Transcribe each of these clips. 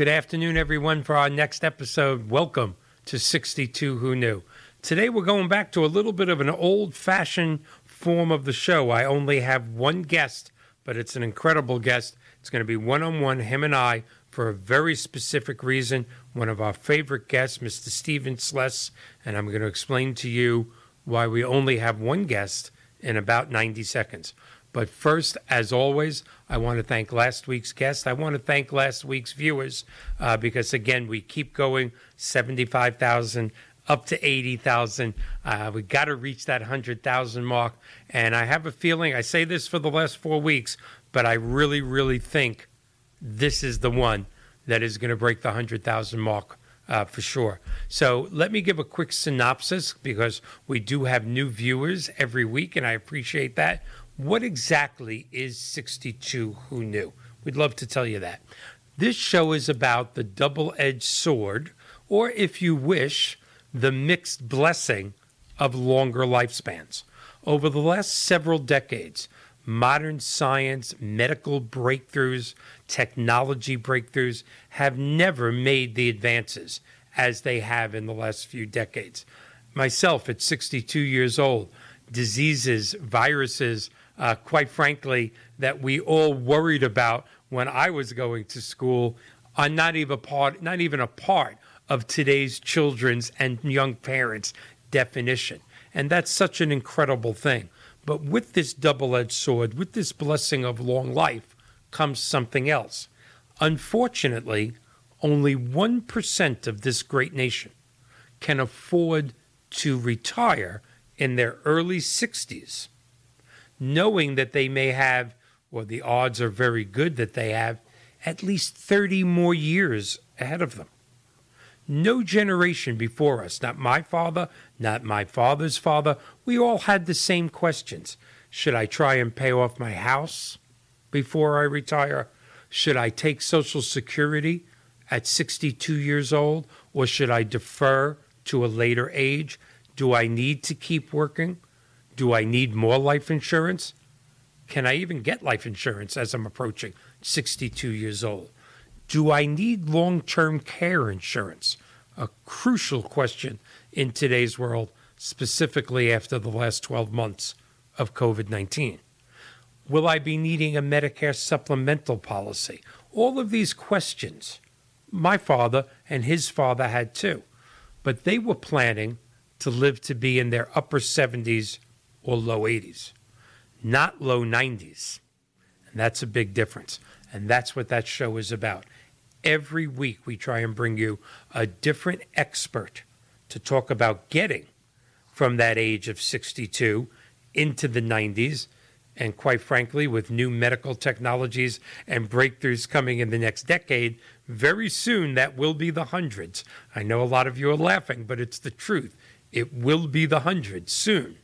Good afternoon, everyone, for our next episode. Welcome to 62 Who Knew. Today we're going back to a little bit of an old-fashioned form of the show. I only have one guest, but it's an incredible guest. It's going to be one-on-one, him and I, for a very specific reason. One of our favorite guests, Mr. Steven Sless, and I'm going to explain to you why we only have one guest in about 90 seconds. But first, as always, I want to thank last week's guest. I want to thank last week's viewers because, again, we keep going 75,000 up to 80,000. We got to reach that 100,000 mark. And I have a feeling, I say this for the last 4 weeks, but I really, really think this is the one that is going to break the 100,000 mark. For sure. So let me give a quick synopsis because we do have new viewers every week, and I appreciate that. What exactly is 62 Who Knew? We'd love to tell you that. This show is about the double-edged sword, or if you wish, the mixed blessing of longer lifespans. Over the last several decades, modern science, medical breakthroughs, technology breakthroughs have never made the advances as they have in the last few decades. Myself, at 62 years old, diseases, viruses, quite frankly, that we all worried about when I was going to school are not even a part of today's children's and young parents' definition. And that's such an incredible thing. But with this double-edged sword, with this blessing of long life, comes something else. Unfortunately, only 1% of this great nation can afford to retire in their early 60s, knowing that they may have, or the odds are very good that they have, at least 30 more years ahead of them. No generation before us, not my father, not my father's father, we all had the same questions. Should I try and pay off my house before I retire? Should I take Social Security at 62 years old, or should I defer to a later age? Do I need to keep working? Do I need more life insurance? Can I even get life insurance as I'm approaching 62 years old? Do I need long-term care insurance? A crucial question in today's world, specifically after the last 12 months of COVID-19. Will I be needing a Medicare supplemental policy? All of these questions, my father and his father had too, but they were planning to live to be in their upper 70s or low 80s, not low 90s. And that's a big difference. And that's what that show is about. Every week we try and bring you a different expert to talk about getting from that age of 62 into the 90s. And quite frankly, with new medical technologies and breakthroughs coming in the next decade, very soon that will be the hundreds. I know a lot of you are laughing, but it's the truth. It will be the hundreds soon.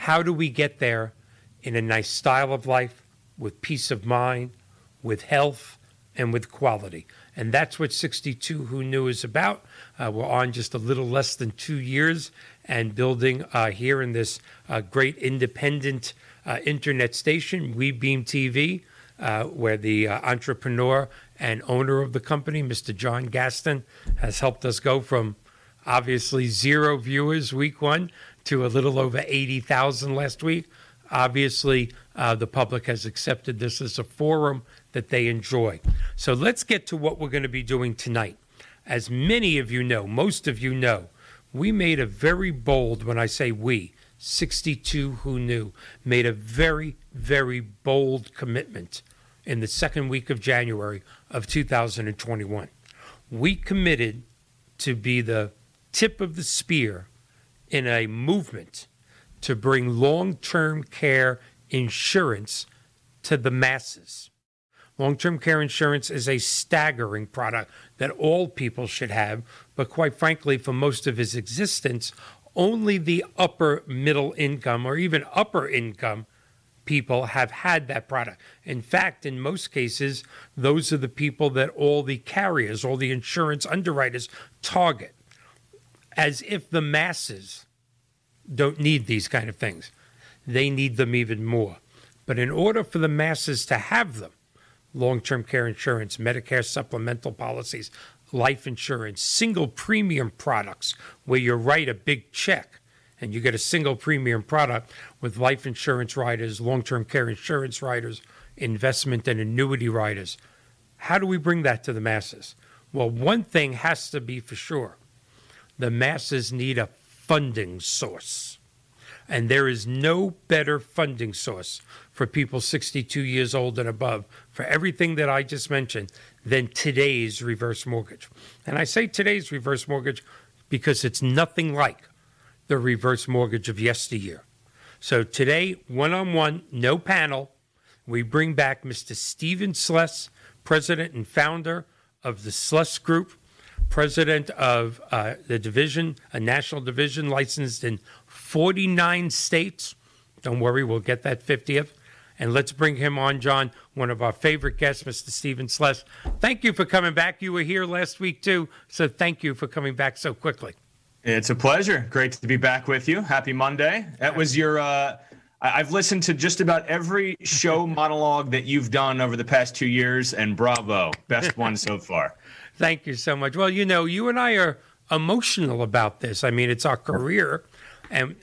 How do we get there in a nice style of life, with peace of mind, with health, and with quality? And that's what 62 Who Knew is about. We're on just a little less than 2 years and building here in this great independent internet station, WeBeam TV, where the entrepreneur and owner of the company, Mr. John Gaston, has helped us go from obviously zero viewers week one to a little over 80,000 last week. Obviously, the public has accepted this as a forum that they enjoy. So let's get to what we're going to be doing tonight. As many of you know, most of you know, we made a very bold, when I say we, 62 Who Knew, made a very, very bold commitment in the second week of January of 2021. We committed to be the tip of the spear in a movement to bring long-term care insurance to the masses. Long-term care insurance is a staggering product that all people should have, but quite frankly, for most of its existence, only the upper middle income or even upper income people have had that product. In fact, in most cases, those are the people that all the carriers, all the insurance underwriters target, as if the masses don't need these kind of things. They need them even more. But in order for the masses to have them, long-term care insurance, Medicare supplemental policies, life insurance, single premium products where you write a big check and you get a single premium product with life insurance riders, long-term care insurance riders, investment and annuity riders. How do we bring that to the masses? Well, one thing has to be for sure. The masses need a funding source. And there is no better funding source for people 62 years old and above for everything that I just mentioned than today's reverse mortgage. And I say today's reverse mortgage because it's nothing like the reverse mortgage of yesteryear. So today, one-on-one, no panel, we bring back Mr. Steven Sless, president and founder of the Sless Group, president of the division, a national division licensed in 49 states. Don't worry, we'll get that 50th. And let's bring him on, John, one of our favorite guests, Mr. Steven Sless. Thank you for coming back. You were here last week, too, so thank you for coming back so quickly. It's a pleasure. Great to be back with you. Happy Monday. That was your... I've listened to just about every show monologue that you've done over the past 2 years, and bravo, best one so far. Thank you so much. Well, you know, you and I are emotional about this. I mean, it's our career, and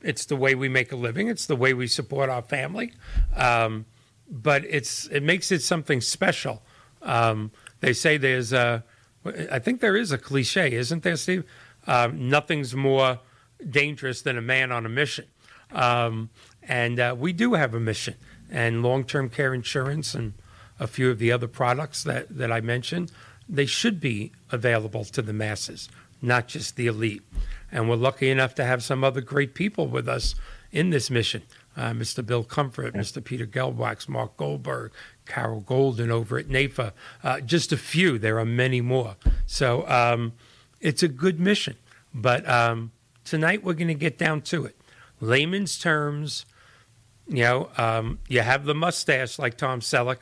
it's the way we make a living. It's the way we support our family. But it makes it something special. They say there's a, I think there is a cliche, isn't there, Steve? Nothing's more dangerous than a man on a mission. And we do have a mission, and long-term care insurance and a few of the other products that I mentioned, they should be available to the masses, not just the elite. And we're lucky enough to have some other great people with us in this mission. Mr. Bill Comfort, Mr. Peter Gelbwachs, Mark Goldberg, Carol Golden over at NAFA, just a few. There are many more. So it's a good mission. But tonight we're going to get down to it. Layman's terms, you know, you have the mustache like Tom Selleck,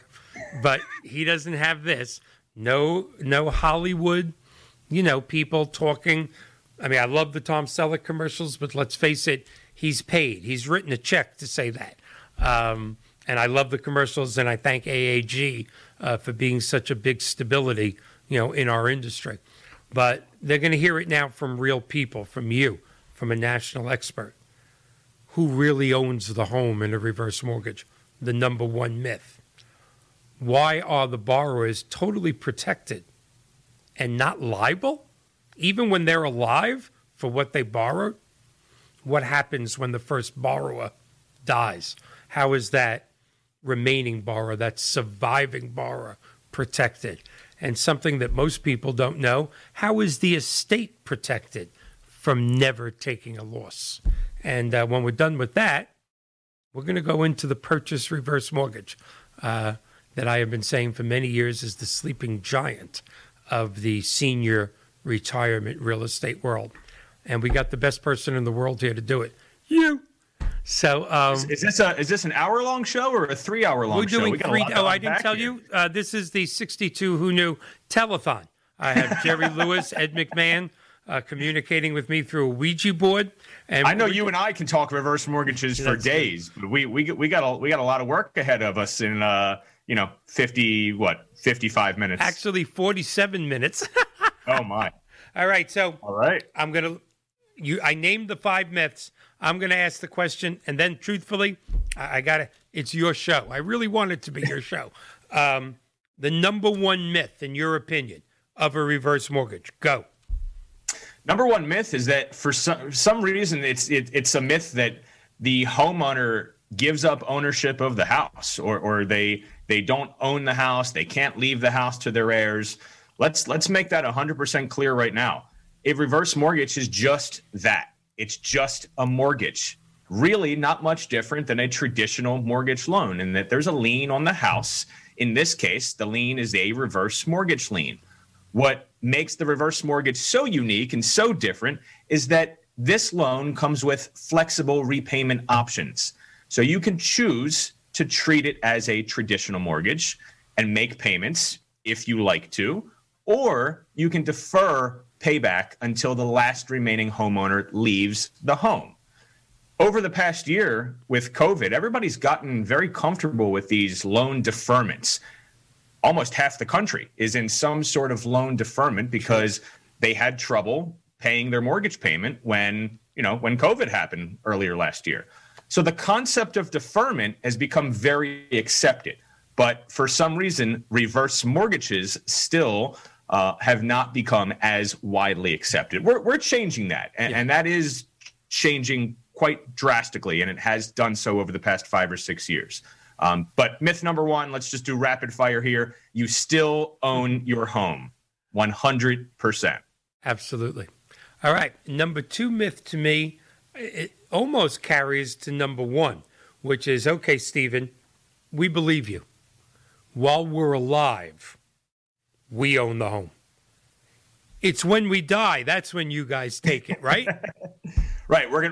but he doesn't have this. No Hollywood, you know, people talking. I mean, I love the Tom Selleck commercials, but let's face it, he's paid. He's written a check to say that. And I love the commercials, and I thank AAG for being such a big stability, you know, in our industry. But they're going to hear it now from real people, from you, from a national expert. Who really owns the home in a reverse mortgage? The number one myth. Why are the borrowers totally protected and not liable, even when they're alive, for what they borrowed? What happens when the first borrower dies? How is that remaining borrower, that surviving borrower, protected? And something that most people don't know, how is the estate protected from never taking a loss? And when we're done with that, we're going to go into the purchase reverse mortgage that I have been saying for many years is the sleeping giant of the senior retirement real estate world. And we got the best person in the world here to do it. You. So is this an hour-long show or a three-hour-long show? We're doing three. Oh, I didn't tell you. This is the 62 Who Knew Telethon. I have Jerry Lewis, Ed McMahon. Communicating with me through a Ouija board, and I know you and I can talk reverse mortgages for days. But we got a lot of work ahead of us in 55 minutes. Actually, 47 minutes. Oh my! All right. I named the five myths. I'm gonna ask the question, and then truthfully, I got it. It's your show. I really want it to be your show. The number one myth, in your opinion, of a reverse mortgage. Go. Number one myth is that for some reason it's a myth that the homeowner gives up ownership of the house or they don't own the house. They can't leave the house to their heirs. Let's make that 100% clear right now. A reverse mortgage is just that. It's just a mortgage. Really not much different than a traditional mortgage loan in that there's a lien on the house. In this case, the lien is a reverse mortgage lien. What makes the reverse mortgage so unique and so different is that this loan comes with flexible repayment options. So you can choose to treat it as a traditional mortgage and make payments if you like to, or you can defer payback until the last remaining homeowner leaves the home. Over the past year with COVID, everybody's gotten very comfortable with these loan deferments. almost half the country is in some sort of loan deferment because they had trouble paying their mortgage payment when COVID happened earlier last year. So the concept of deferment has become very accepted, but for some reason, reverse mortgages still have not become as widely accepted. We're changing that, and that is changing quite drastically, and it has done so over the past 5 or 6 years. But myth number one, let's just do rapid fire here. You still own your home, 100%. Absolutely. All right. Number two myth to me, it almost carries to number one, which is, okay, Steven, we believe you. While we're alive, we own the home. It's when we die, that's when you guys take it, right? Right. We're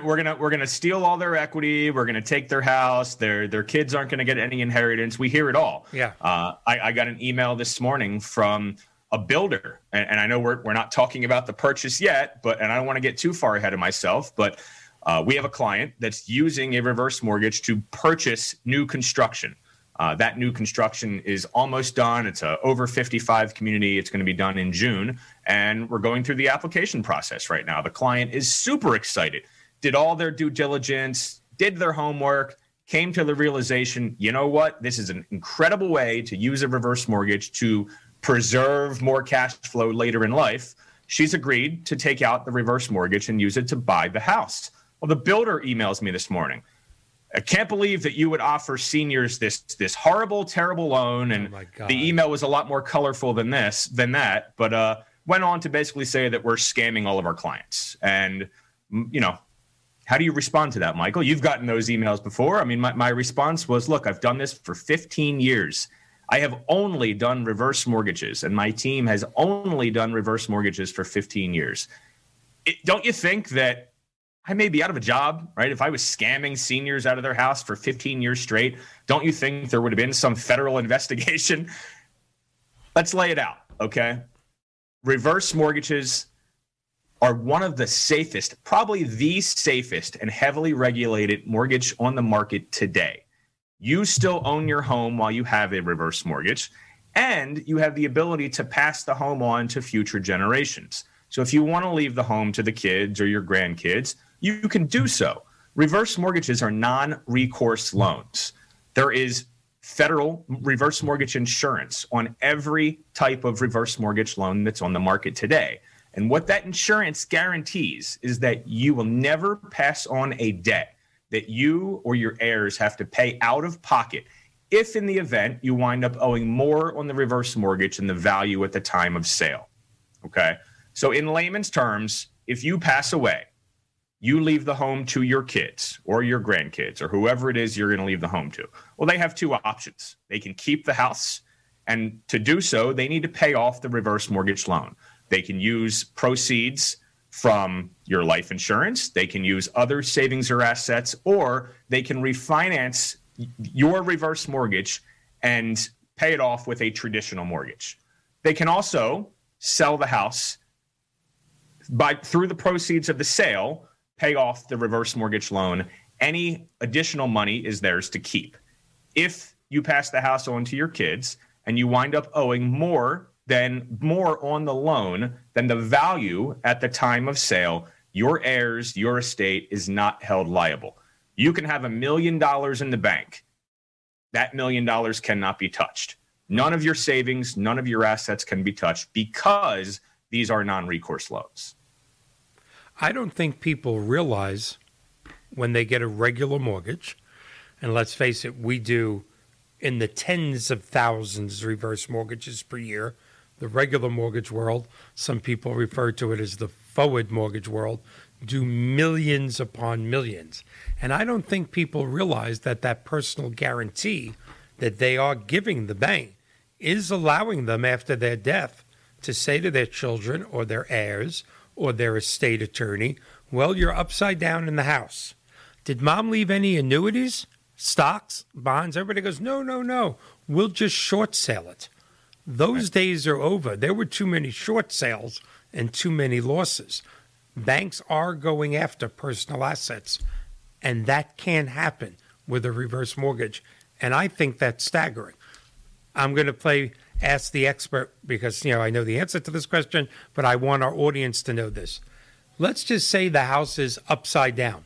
gonna steal all their equity. We're gonna take their house. Their kids aren't gonna get any inheritance. We hear it all. Yeah. I got an email this morning from a builder, and I know we're not talking about the purchase yet, but I don't want to get too far ahead of myself, but we have a client that's using a reverse mortgage to purchase new construction. That new construction is almost done. It's a over 55 community. It's going to be done in June. And we're going through the application process right now. The client is super excited, did all their due diligence, did their homework, came to the realization, you know what? This is an incredible way to use a reverse mortgage to preserve more cash flow later in life. She's agreed to take out the reverse mortgage and use it to buy the house. Well, the builder emails me this morning. I can't believe that you would offer seniors this horrible, terrible loan. And the email was a lot more colorful than that, but went on to basically say that we're scamming all of our clients. And, how do you respond to that, Michael? You've gotten those emails before. I mean, my response was, look, I've done this for 15 years. I have only done reverse mortgages, and my team has only done reverse mortgages for 15 years. Don't you think that I may be out of a job, right? If I was scamming seniors out of their house for 15 years straight, don't you think there would have been some federal investigation? Let's lay it out, okay? Reverse mortgages are one of the safest, probably the safest and heavily regulated mortgage on the market today. You still own your home while you have a reverse mortgage, and you have the ability to pass the home on to future generations. So if you want to leave the home to the kids or your grandkids, you can do so. Reverse mortgages are non-recourse loans. There is federal reverse mortgage insurance on every type of reverse mortgage loan that's on the market today. And what that insurance guarantees is that you will never pass on a debt that you or your heirs have to pay out of pocket if in the event you wind up owing more on the reverse mortgage than the value at the time of sale. Okay? So in layman's terms, if you pass away, you leave the home to your kids or your grandkids or whoever it is you're going to leave the home to. Well, they have two options. They can keep the house, and to do so, they need to pay off the reverse mortgage loan. They can use proceeds from your life insurance. They can use other savings or assets, or they can refinance your reverse mortgage and pay it off with a traditional mortgage. They can also sell the house through the proceeds of the sale, pay off the reverse mortgage loan. Any additional money is theirs to keep. If you pass the house on to your kids and you wind up owing more on the loan than the value at the time of sale, your heirs, your estate is not held liable. You can have $1 million in the bank. That $1 million cannot be touched. None of your savings, none of your assets can be touched because these are non-recourse loans. I don't think people realize when they get a regular mortgage, and let's face it, we do in the tens of thousands reverse mortgages per year. The regular mortgage world, some people refer to it as the forward mortgage world, do millions upon millions. And I don't think people realize that personal guarantee that they are giving the bank is allowing them after their death to say to their children or their heirs or their estate attorney, well, you're upside down in the house. Did mom leave any annuities, stocks, bonds? Everybody goes, no. We'll just short sale it. Those days are over. There were too many short sales and too many losses. Banks are going after personal assets, and that can happen with a reverse mortgage. And I think that's staggering. I'm going to play ask the expert because, you know, I know the answer to this question, but I want our audience to know this. Let's just say the house is upside down.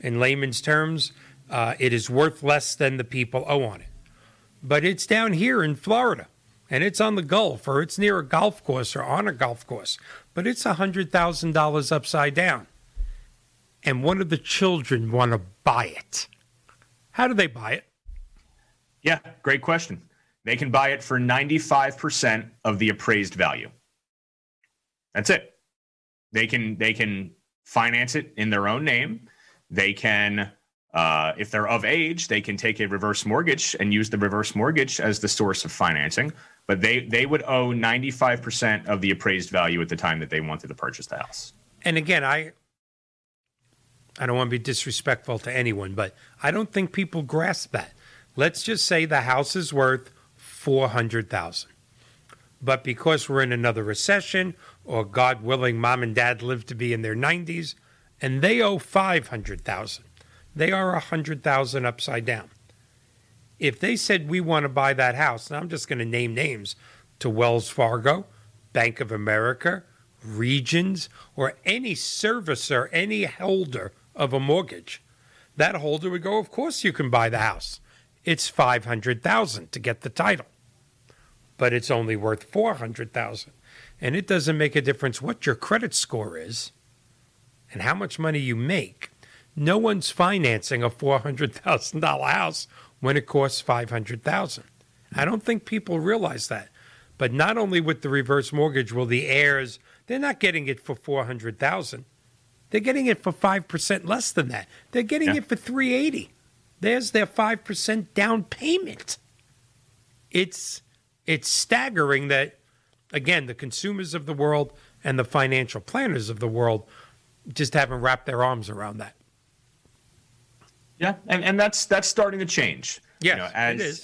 In layman's terms, it is worth less than the people owe on it. But it's down here in Florida, and it's on the Gulf, or it's near a golf course or on a golf course, but it's $100,000 upside down. And one of the children want to buy it. How do they buy it? Yeah, great question. They can buy it for 95% of the appraised value. That's it. They can finance it in their own name. They can, if they're of age, they can take a reverse mortgage and use the reverse mortgage as the source of financing. But they would owe 95% of the appraised value at the time that they wanted to purchase the house. And again, I don't want to be disrespectful to anyone, but I don't think people grasp that. Let's just say the house is worth $400,000. But because we're in another recession, or God willing, mom and dad live to be in their 90s, and they owe $500,000. They are $100,000 upside down. If they said, we want to buy that house, and I'm just going to name names, to Wells Fargo, Bank of America, Regions, or any servicer, any holder of a mortgage, that holder would go, of course you can buy the house. It's $500,000 to get the title, but it's only worth $400,000. And it doesn't make a difference what your credit score is and how much money you make. No one's financing a $400,000 house when it costs $500,000. I don't think people realize that. But not only with the reverse mortgage will the heirs, they're not getting it for $400,000. They're getting it for 5% less than that. They're getting it for $380,000. There's their 5% down payment. It's staggering that, again, the consumers of the world and the financial planners of the world just haven't wrapped their arms around that. Yeah, and that's starting to change. Yes, you know,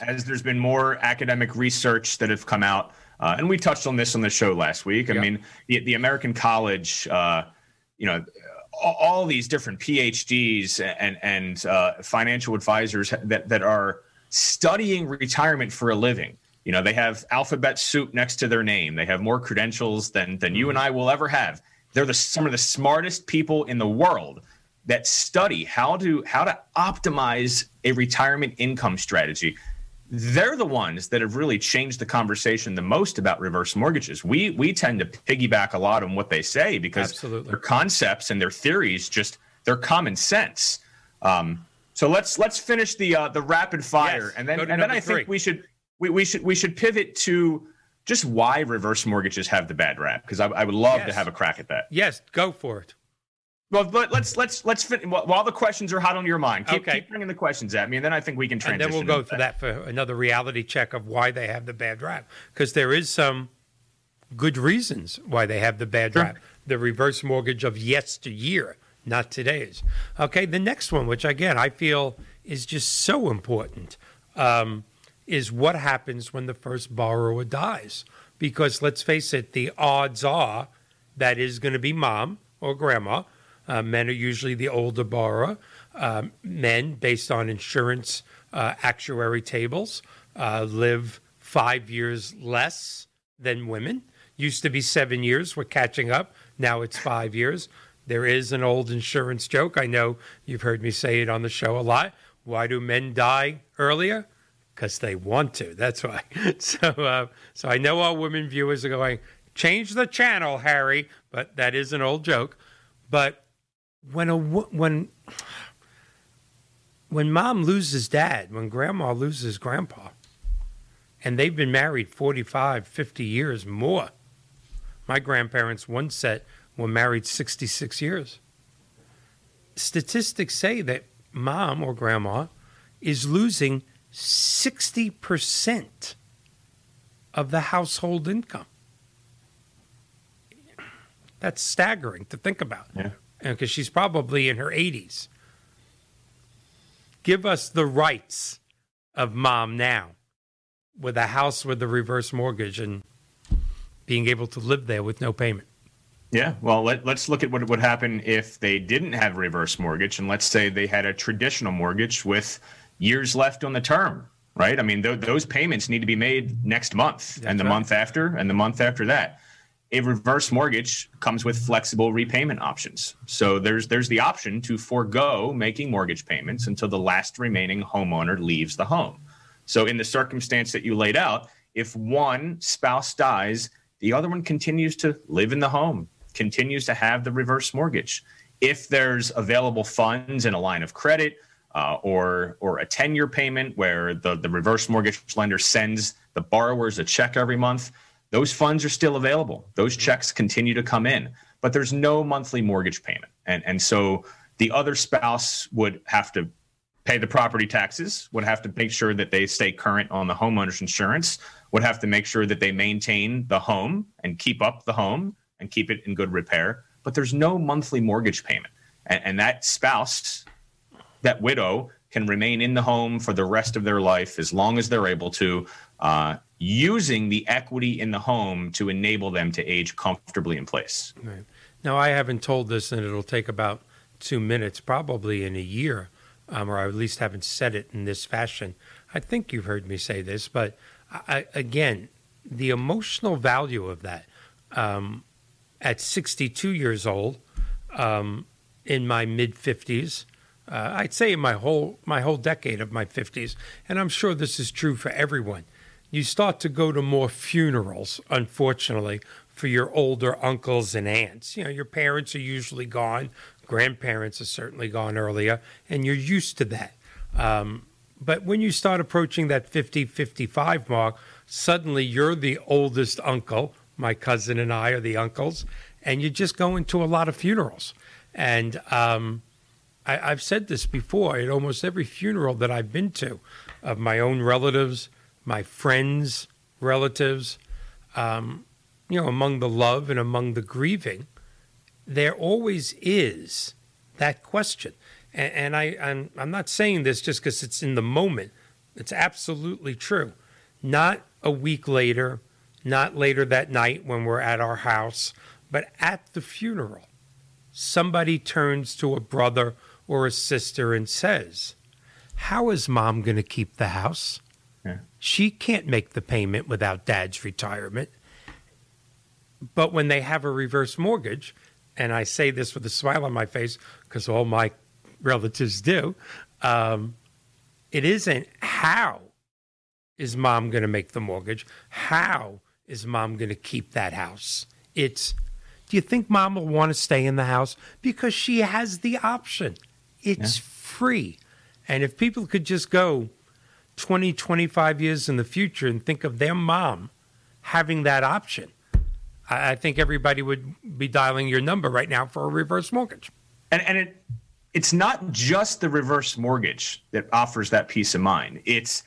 as there's been more academic research that have come out, and we touched on this on the show last week. I mean, the American College, you know, all these different PhDs and financial advisors that are studying retirement for a living. You know, they have alphabet soup next to their name. They have more credentials than you and I will ever have. They're some of the smartest people in the world that study how to optimize a retirement income strategy. They're the ones that have really changed the conversation the most about reverse mortgages. We tend to piggyback a lot on what they say because their concepts and their theories, just their common sense. So let's finish the rapid fire, and then I think we should pivot to just why reverse mortgages have the bad rap, because I would love to have a crack at that. Yes, go for it. Well, let's finish while the questions are hot on your mind. Keep bringing the questions at me, and then I think we can transition. And then we'll go through that for another reality check of why they have the bad rap, because there is some good reasons why they have the bad rap. The reverse mortgage of yesteryear, not today's. Okay, the next one, which again I feel is just so important, is what happens when the first borrower dies. Because let's face it, the odds are that is going to be mom or grandma. Men are usually the older borrower. Men, based on insurance actuary tables, live 5 years less than women. Used to be 7 years. We're catching up. Now it's 5 years. There is an old insurance joke. I know you've heard me say it on the show a lot. Why do men die earlier? Because they want to. That's why. So I know our women viewers are going, change the channel, Harry. But that is an old joke. But when mom loses dad, when grandma loses grandpa, and they've been married 45, 50 years more. My grandparents, one set, were married 66 years. Statistics say that mom or grandma is losing 60% of the household income. That's staggering to think about. Yeah. Because she's probably in her 80s. Give us the rights of mom now with a house with a reverse mortgage and being able to live there with no payment. Yeah, well, let's look at what would happen if they didn't have a reverse mortgage, and let's say they had a traditional mortgage with years left on the term. right? I mean, those payments need to be made next month month after and the month after that. A reverse mortgage comes with flexible repayment options. So there's the option to forego making mortgage payments until the last remaining homeowner leaves the home. So in the circumstance that you laid out, if one spouse dies, the other one continues to live in the home, continues to have the reverse mortgage. If there's available funds in a line of credit or a 10-year payment where the reverse mortgage lender sends the borrowers a check every month, those funds are still available. Those checks continue to come in, but there's no monthly mortgage payment. And so the other spouse would have to pay the property taxes, would have to make sure that they stay current on the homeowner's insurance, would have to make sure that they maintain the home and keep up the home and keep it in good repair. But there's no monthly mortgage payment. And that spouse, that widow, can remain in the home for the rest of their life as long as they're able to, using the equity in the home to enable them to age comfortably in place. Right. Now, I haven't told this, and it'll take about 2 minutes, probably in a year, or I at least haven't said it in this fashion. I think you've heard me say this, but again, the emotional value of that at 62 years old, in my mid-50s, I'd say in my whole decade of my 50s, and I'm sure this is true for everyone, you start to go to more funerals, unfortunately, for your older uncles and aunts. You know, your parents are usually gone. Grandparents are certainly gone earlier, and you're used to that. But when you start approaching that 50, 55 mark, suddenly you're the oldest uncle. My cousin and I are the uncles, and you're just going to a lot of funerals. And I've said this before, at almost every funeral that I've been to of my own relatives, my friends, relatives, you know, among the love and among the grieving, there always is that question. And I'm not saying this just because it's in the moment. It's absolutely true. Not a week later, not later that night when we're at our house, but at the funeral, somebody turns to a brother or a sister and says, "How is Mom going to keep the house? She can't make the payment without Dad's retirement." But when they have a reverse mortgage, and I say this with a smile on my face because all my relatives do, it isn't how is Mom going to make the mortgage? How is Mom going to keep that house? It's, do you think Mom will want to stay in the house? Because she has the option. It's free. And if people could just go 20, 25 years in the future and think of their mom having that option, I think everybody would be dialing your number right now for a reverse mortgage. And it's not just the reverse mortgage that offers that peace of mind. It's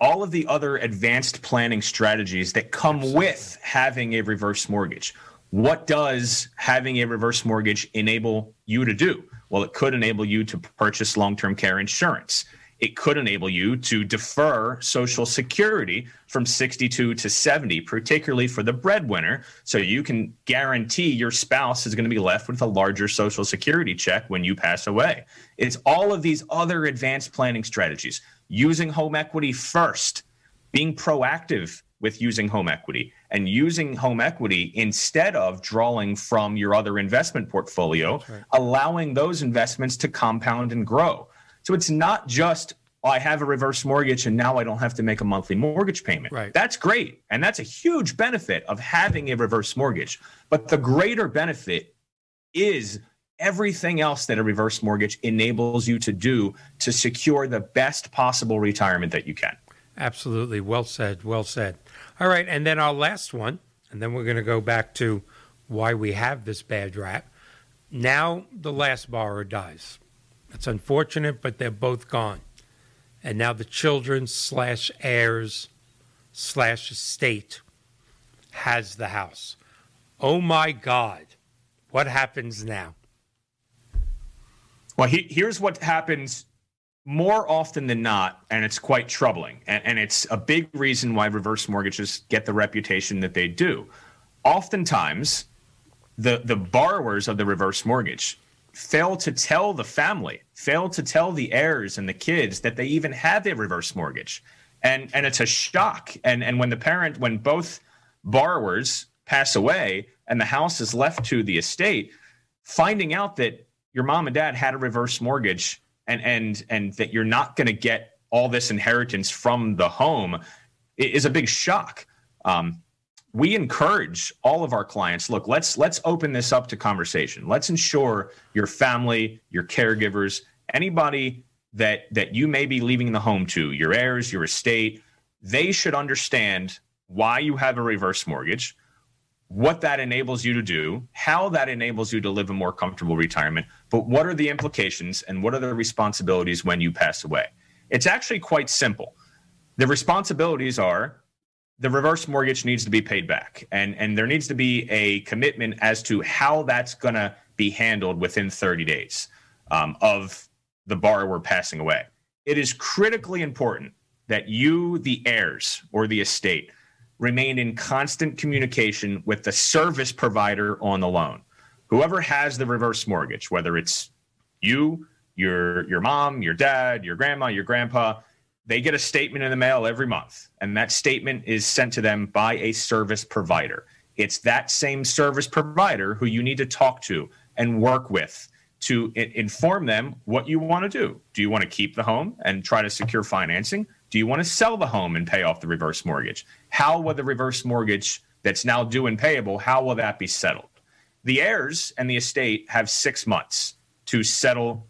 all of the other advanced planning strategies that come with having a reverse mortgage. What does having a reverse mortgage enable you to do? Well, it could enable you to purchase long-term care insurance. It could enable you to defer Social Security from 62 to 70, particularly for the breadwinner, so you can guarantee your spouse is going to be left with a larger Social Security check when you pass away. It's all of these other advanced planning strategies, using home equity first, being proactive with using home equity, and using home equity instead of drawing from your other investment portfolio, allowing those investments to compound and grow. So it's not just, oh, I have a reverse mortgage and now I don't have to make a monthly mortgage payment. Right. That's great. And that's a huge benefit of having a reverse mortgage. But the greater benefit is everything else that a reverse mortgage enables you to do to secure the best possible retirement that you can. Absolutely. Well said. Well said. All right. And then our last one, and then we're going to go back to why we have this bad rap. Now the last borrower dies. It's unfortunate, but they're both gone. And now the children / heirs / estate has the house. Oh, my God. What happens now? Well, here's what happens more often than not, and it's quite troubling. And it's a big reason why reverse mortgages get the reputation that they do. Oftentimes, the borrowers of the reverse mortgage fail to tell the family, fail to tell the heirs and the kids that they even have a reverse mortgage. And it's a shock. And when both borrowers pass away and the house is left to the estate, finding out that your mom and dad had a reverse mortgage and that you're not going to get all this inheritance from the home is a big shock. We encourage all of our clients, look, let's open this up to conversation. Let's ensure your family, your caregivers, anybody that you may be leaving the home to, your heirs, your estate, they should understand why you have a reverse mortgage, what that enables you to do, how that enables you to live a more comfortable retirement, but what are the implications and what are the responsibilities when you pass away? It's actually quite simple. The responsibilities are the reverse mortgage needs to be paid back, and there needs to be a commitment as to how that's going to be handled within 30 days of the borrower passing away. It is critically important that you, the heirs or the estate, remain in constant communication with the service provider on the loan. Whoever has the reverse mortgage, whether it's you, your mom, your dad, your grandma, your grandpa, they get a statement in the mail every month, and that statement is sent to them by a service provider. It's that same service provider who you need to talk to and work with to inform them what you want to do. Do you want to keep the home and try to secure financing? Do you want to sell the home and pay off the reverse mortgage? How will the reverse mortgage that's now due and payable, how will that be settled? The heirs and the estate have 6 months to settle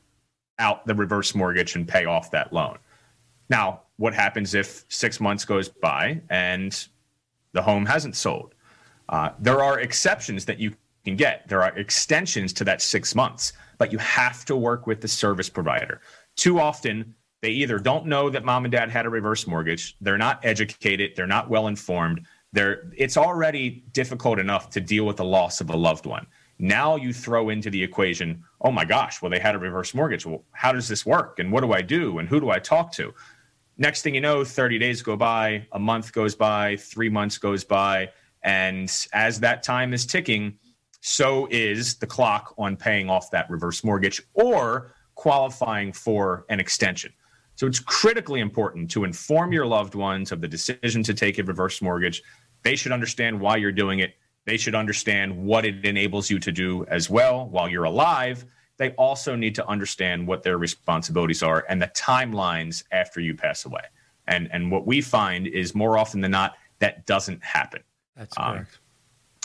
out the reverse mortgage and pay off that loan. Now, what happens if 6 months goes by and the home hasn't sold? There are exceptions that you can get. There are extensions to that 6 months, but you have to work with the service provider. Too often, they either don't know that mom and dad had a reverse mortgage, they're not educated, they're not well-informed, it's already difficult enough to deal with the loss of a loved one. Now you throw into the equation, oh my gosh, well, they had a reverse mortgage. Well, how does this work? And what do I do? And who do I talk to? Next thing you know, 30 days go by, a month goes by, 3 months goes by. And as that time is ticking, so is the clock on paying off that reverse mortgage or qualifying for an extension. So it's critically important to inform your loved ones of the decision to take a reverse mortgage. They should understand why you're doing it. They should understand what it enables you to do as well while you're alive. They also need to understand what their responsibilities are and the timelines after you pass away. And what we find is more often than not, that doesn't happen. That's correct.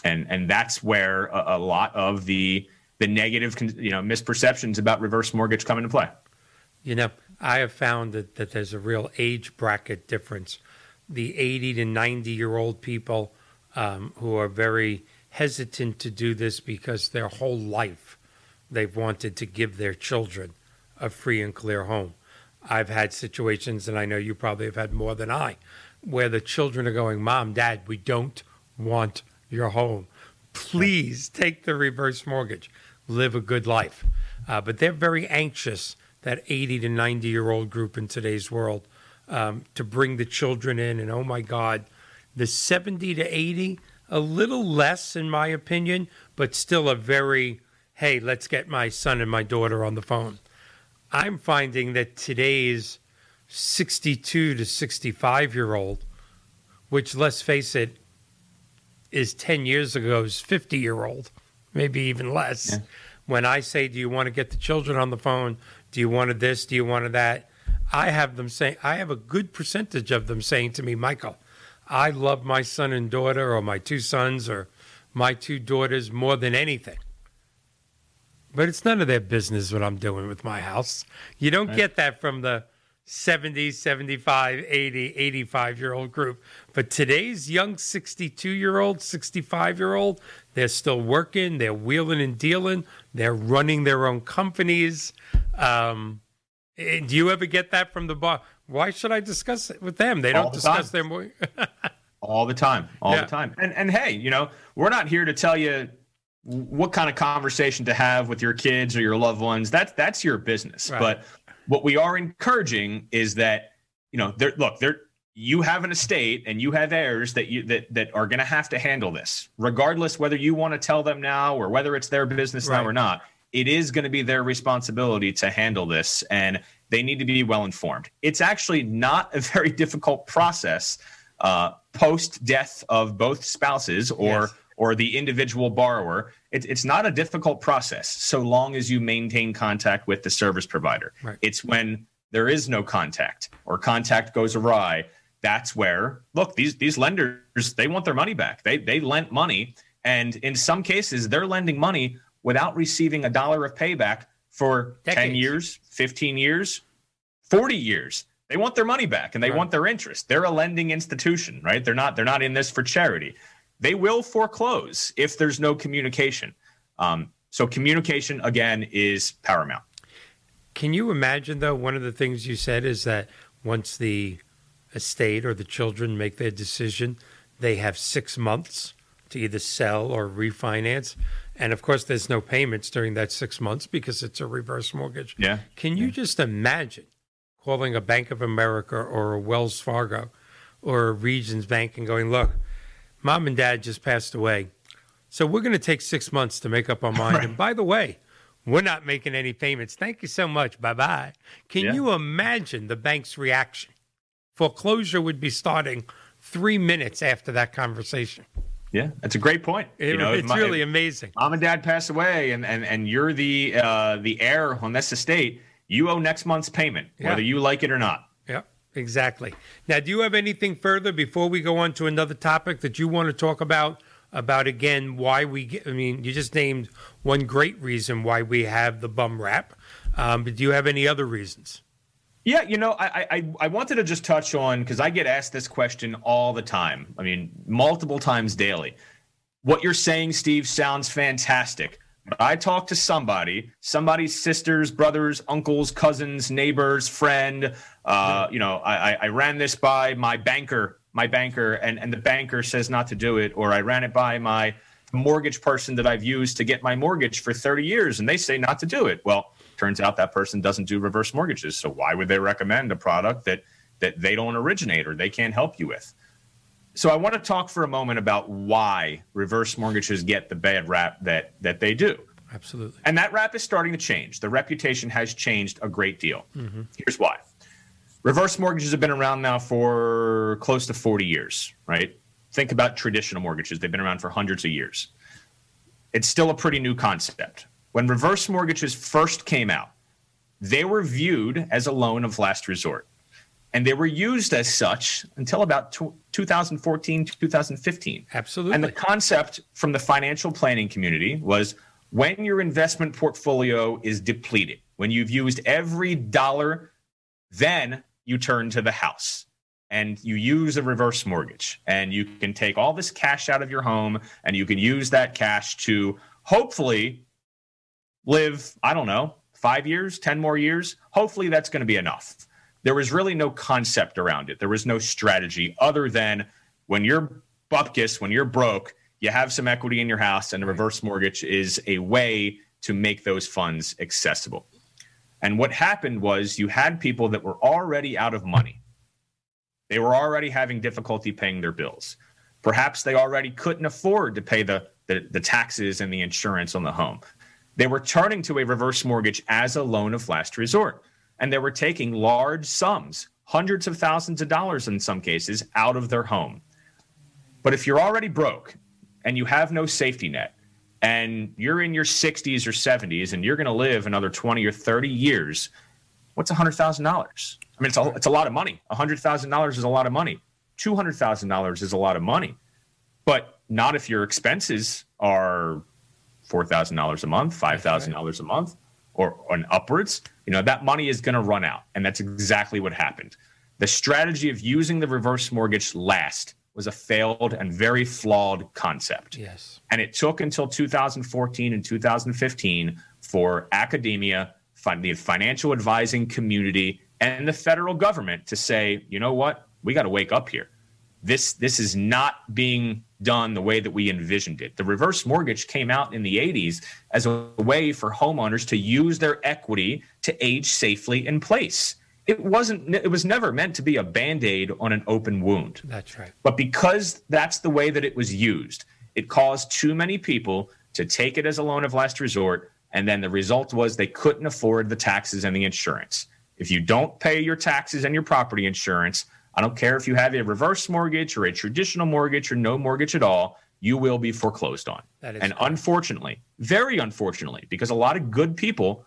And that's where a lot of the negative misperceptions about reverse mortgage come into play. You know, I have found that there's a real age bracket difference. The 80 to 90-year-old people who are very hesitant to do this because their whole life they've wanted to give their children a free and clear home. I've had situations, and I know you probably have had more than I, where the children are going, Mom, Dad, we don't want your home. Please take the reverse mortgage. Live a good life. But they're very anxious, that 80 to 90-year-old group in today's world, to bring the children in. And, oh, my God, the 70 to 80, a little less, in my opinion, but still a very, hey, let's get my son and my daughter on the phone. I'm finding that today's 62 to 65-year-old, which, let's face it, is 10 years ago's 50-year-old, maybe even less. Yeah. When I say, do you want to get the children on the phone? Do you want this? Do you want that? I have them saying, I have a good percentage of them saying to me, Michael, I love my son and daughter or my two sons or my two daughters more than anything. But it's none of their business what I'm doing with my house. You don't get that from the 70, 75, 80, 85-year-old group. But today's young 62-year-old, 65-year-old, they're still working, they're wheeling and dealing, they're running their own companies. Do you ever get that from the bar? Why should I discuss it with them? They don't discuss their mortgage. All the time. And hey, we're not here to tell you what kind of conversation to have with your kids or your loved ones. That's your business. Right. But what we are encouraging is that, you have an estate and you have heirs that are going to have to handle this, regardless whether you want to tell them now or whether it's their business now or not. It is going to be their responsibility to handle this. And They need to be well informed. It's actually not a very difficult process post-death of both spouses or the individual borrower. It's not a difficult process so long as you maintain contact with the service provider. Right. It's when there is no contact or contact goes awry. That's where, look, these lenders, they want their money back. They lent money. And in some cases, they're lending money without receiving a dollar of payback for decades. 10 years, 15 years, 40 years. They want their money back and they want their interest. They're a lending institution, right? They're not in this for charity. They will foreclose if there's no communication. So communication, again, is paramount. Can you imagine, though, one of the things you said is that once the estate or the children make their decision, they have 6 months to either sell or refinance. And of course, there's no payments during that 6 months because it's a reverse mortgage. Yeah. Can you just imagine calling a Bank of America or a Wells Fargo or a Regions Bank and going, look, mom and dad just passed away, so we're going to take 6 months to make up our mind. Right. And by the way, we're not making any payments. Thank you so much. Bye-bye. Can you imagine the bank's reaction? Foreclosure would be starting 3 minutes after that conversation. Yeah, that's a great point. It's really amazing. Mom and dad pass away and you're the heir on this estate. You owe next month's payment, whether you like it or not. Yeah, exactly. Now, do you have anything further before we go on to another topic that you want to talk about, again, why you just named one great reason why we have the bum rap. But do you have any other reasons? Yeah, I wanted to just touch on, because I get asked this question all the time. I mean, multiple times daily. What you're saying, Steve, sounds fantastic. But I talk to somebody's sisters, brothers, uncles, cousins, neighbors, friend. I ran this by my banker, and the banker says not to do it. Or I ran it by my mortgage person that I've used to get my mortgage for 30 years, and they say not to do it. Well, turns out that person doesn't do reverse mortgages. So why would they recommend a product that they don't originate or they can't help you with? So I want to talk for a moment about why reverse mortgages get the bad rap that they do. Absolutely. And that rap is starting to change. The reputation has changed a great deal. Mm-hmm. Here's why. Reverse mortgages have been around now for close to 40 years, right? Think about traditional mortgages. They've been around for hundreds of years. It's still a pretty new concept. When reverse mortgages first came out, they were viewed as a loan of last resort, and they were used as such until about 2014, 2015. Absolutely. And the concept from the financial planning community was when your investment portfolio is depleted, when you've used every dollar, then you turn to the house and you use a reverse mortgage, and you can take all this cash out of your home and you can use that cash to hopefully live, I don't know, 5 years, 10 more years. Hopefully that's going to be enough. There was really no concept around it. There was no strategy other than when you're bupkis, when you're broke, you have some equity in your house, and the reverse mortgage is a way to make those funds accessible. And what happened was you had people that were already out of money. They were already having difficulty paying their bills. Perhaps they already couldn't afford to pay the taxes and the insurance on the home. They were turning to a reverse mortgage as a loan of last resort, and they were taking large sums, hundreds of thousands of dollars in some cases, out of their home. But if you're already broke and you have no safety net and you're in your 60s or 70s and you're going to live another 20 or 30 years, what's $100,000? I mean, it's a lot of money. $100,000 is a lot of money. $200,000 is a lot of money. But not if your expenses are $4,000 a month, $5,000 a month, or upwards. That money is going to run out, and that's exactly what happened. The strategy of using the reverse mortgage last was a failed and very flawed concept. Yes. And it took until 2014 and 2015 for academia, the financial advising community, and the federal government to say, you know what, we got to wake up here. This is not being done the way that we envisioned it. The reverse mortgage came out in the 80s as a way for homeowners to use their equity to age safely in place. It was never meant to be a Band-Aid on an open wound. That's right. But because that's the way that it was used, it caused too many people to take it as a loan of last resort, and then the result was they couldn't afford the taxes and the insurance. If you don't pay your taxes and your property insurance, I don't care if you have a reverse mortgage or a traditional mortgage or no mortgage at all, you will be foreclosed on. And unfortunately, very unfortunately, because a lot of good people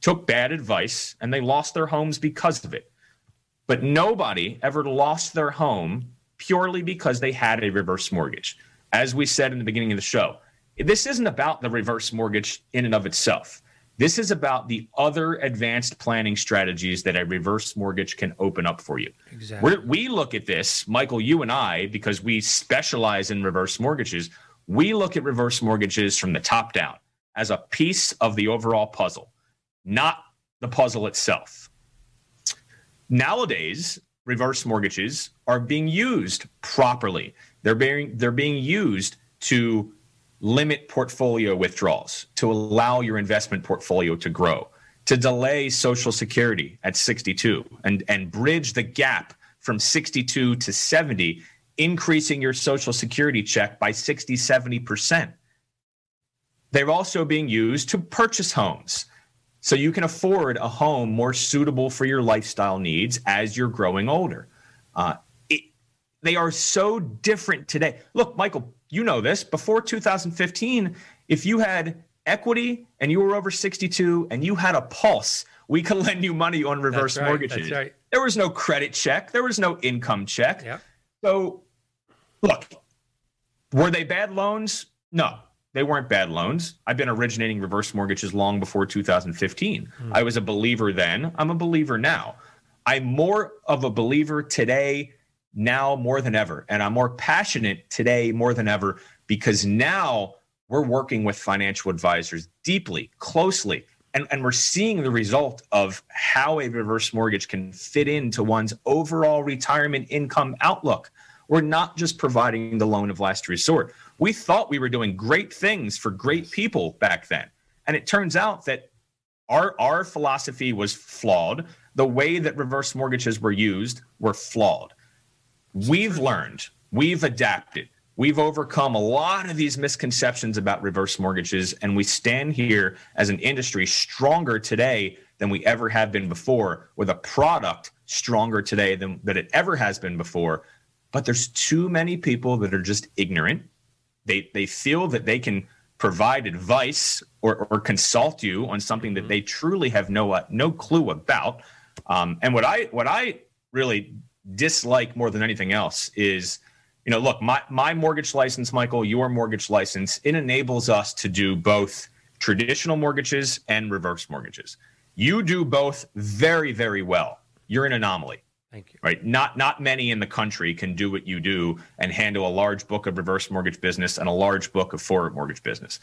took bad advice and they lost their homes because of it. But nobody ever lost their home purely because they had a reverse mortgage. As we said in the beginning of the show, this isn't about the reverse mortgage in and of itself. This is about the other advanced planning strategies that a reverse mortgage can open up for you. Exactly. We look at this, Michael, you and I, because we specialize in reverse mortgages, we look at reverse mortgages from the top down as a piece of the overall puzzle, not the puzzle itself. Nowadays, reverse mortgages are being used properly. They're being used to limit portfolio withdrawals, to allow your investment portfolio to grow, to delay Social Security at 62 and bridge the gap from 62 to 70, increasing your Social Security check by 60, 70%. They're also being used to purchase homes so you can afford a home more suitable for your lifestyle needs as you're growing older. They are so different today. Look, Michael, you know this. Before 2015, if you had equity and you were over 62 and you had a pulse, we could lend you money on reverse mortgages. That's right. There was no credit check. There was no income check. Yep. So, look, were they bad loans? No, they weren't bad loans. I've been originating reverse mortgages long before 2015. I was a believer then. I'm a believer now. I'm more of a believer today now more than ever. And I'm more passionate today more than ever because now we're working with financial advisors deeply, closely, and we're seeing the result of how a reverse mortgage can fit into one's overall retirement income outlook. We're not just providing the loan of last resort. We thought we were doing great things for great people back then. And it turns out that our philosophy was flawed. The way that reverse mortgages were used were flawed. We've learned, we've adapted, we've overcome a lot of these misconceptions about reverse mortgages, and we stand here as an industry stronger today than we ever have been before, with a product stronger today than it ever has been before. But there's too many people that are just ignorant. They feel that they can provide advice or consult you on something that they truly have no clue about. And what I really dislike more than anything else is, you know, look, my mortgage license, Michael, your mortgage license, it enables us to do both traditional mortgages and reverse mortgages. You do both very, very well. You're an anomaly. Thank you. Right? Not many in the country can do what you do and handle a large book of reverse mortgage business and a large book of forward mortgage business.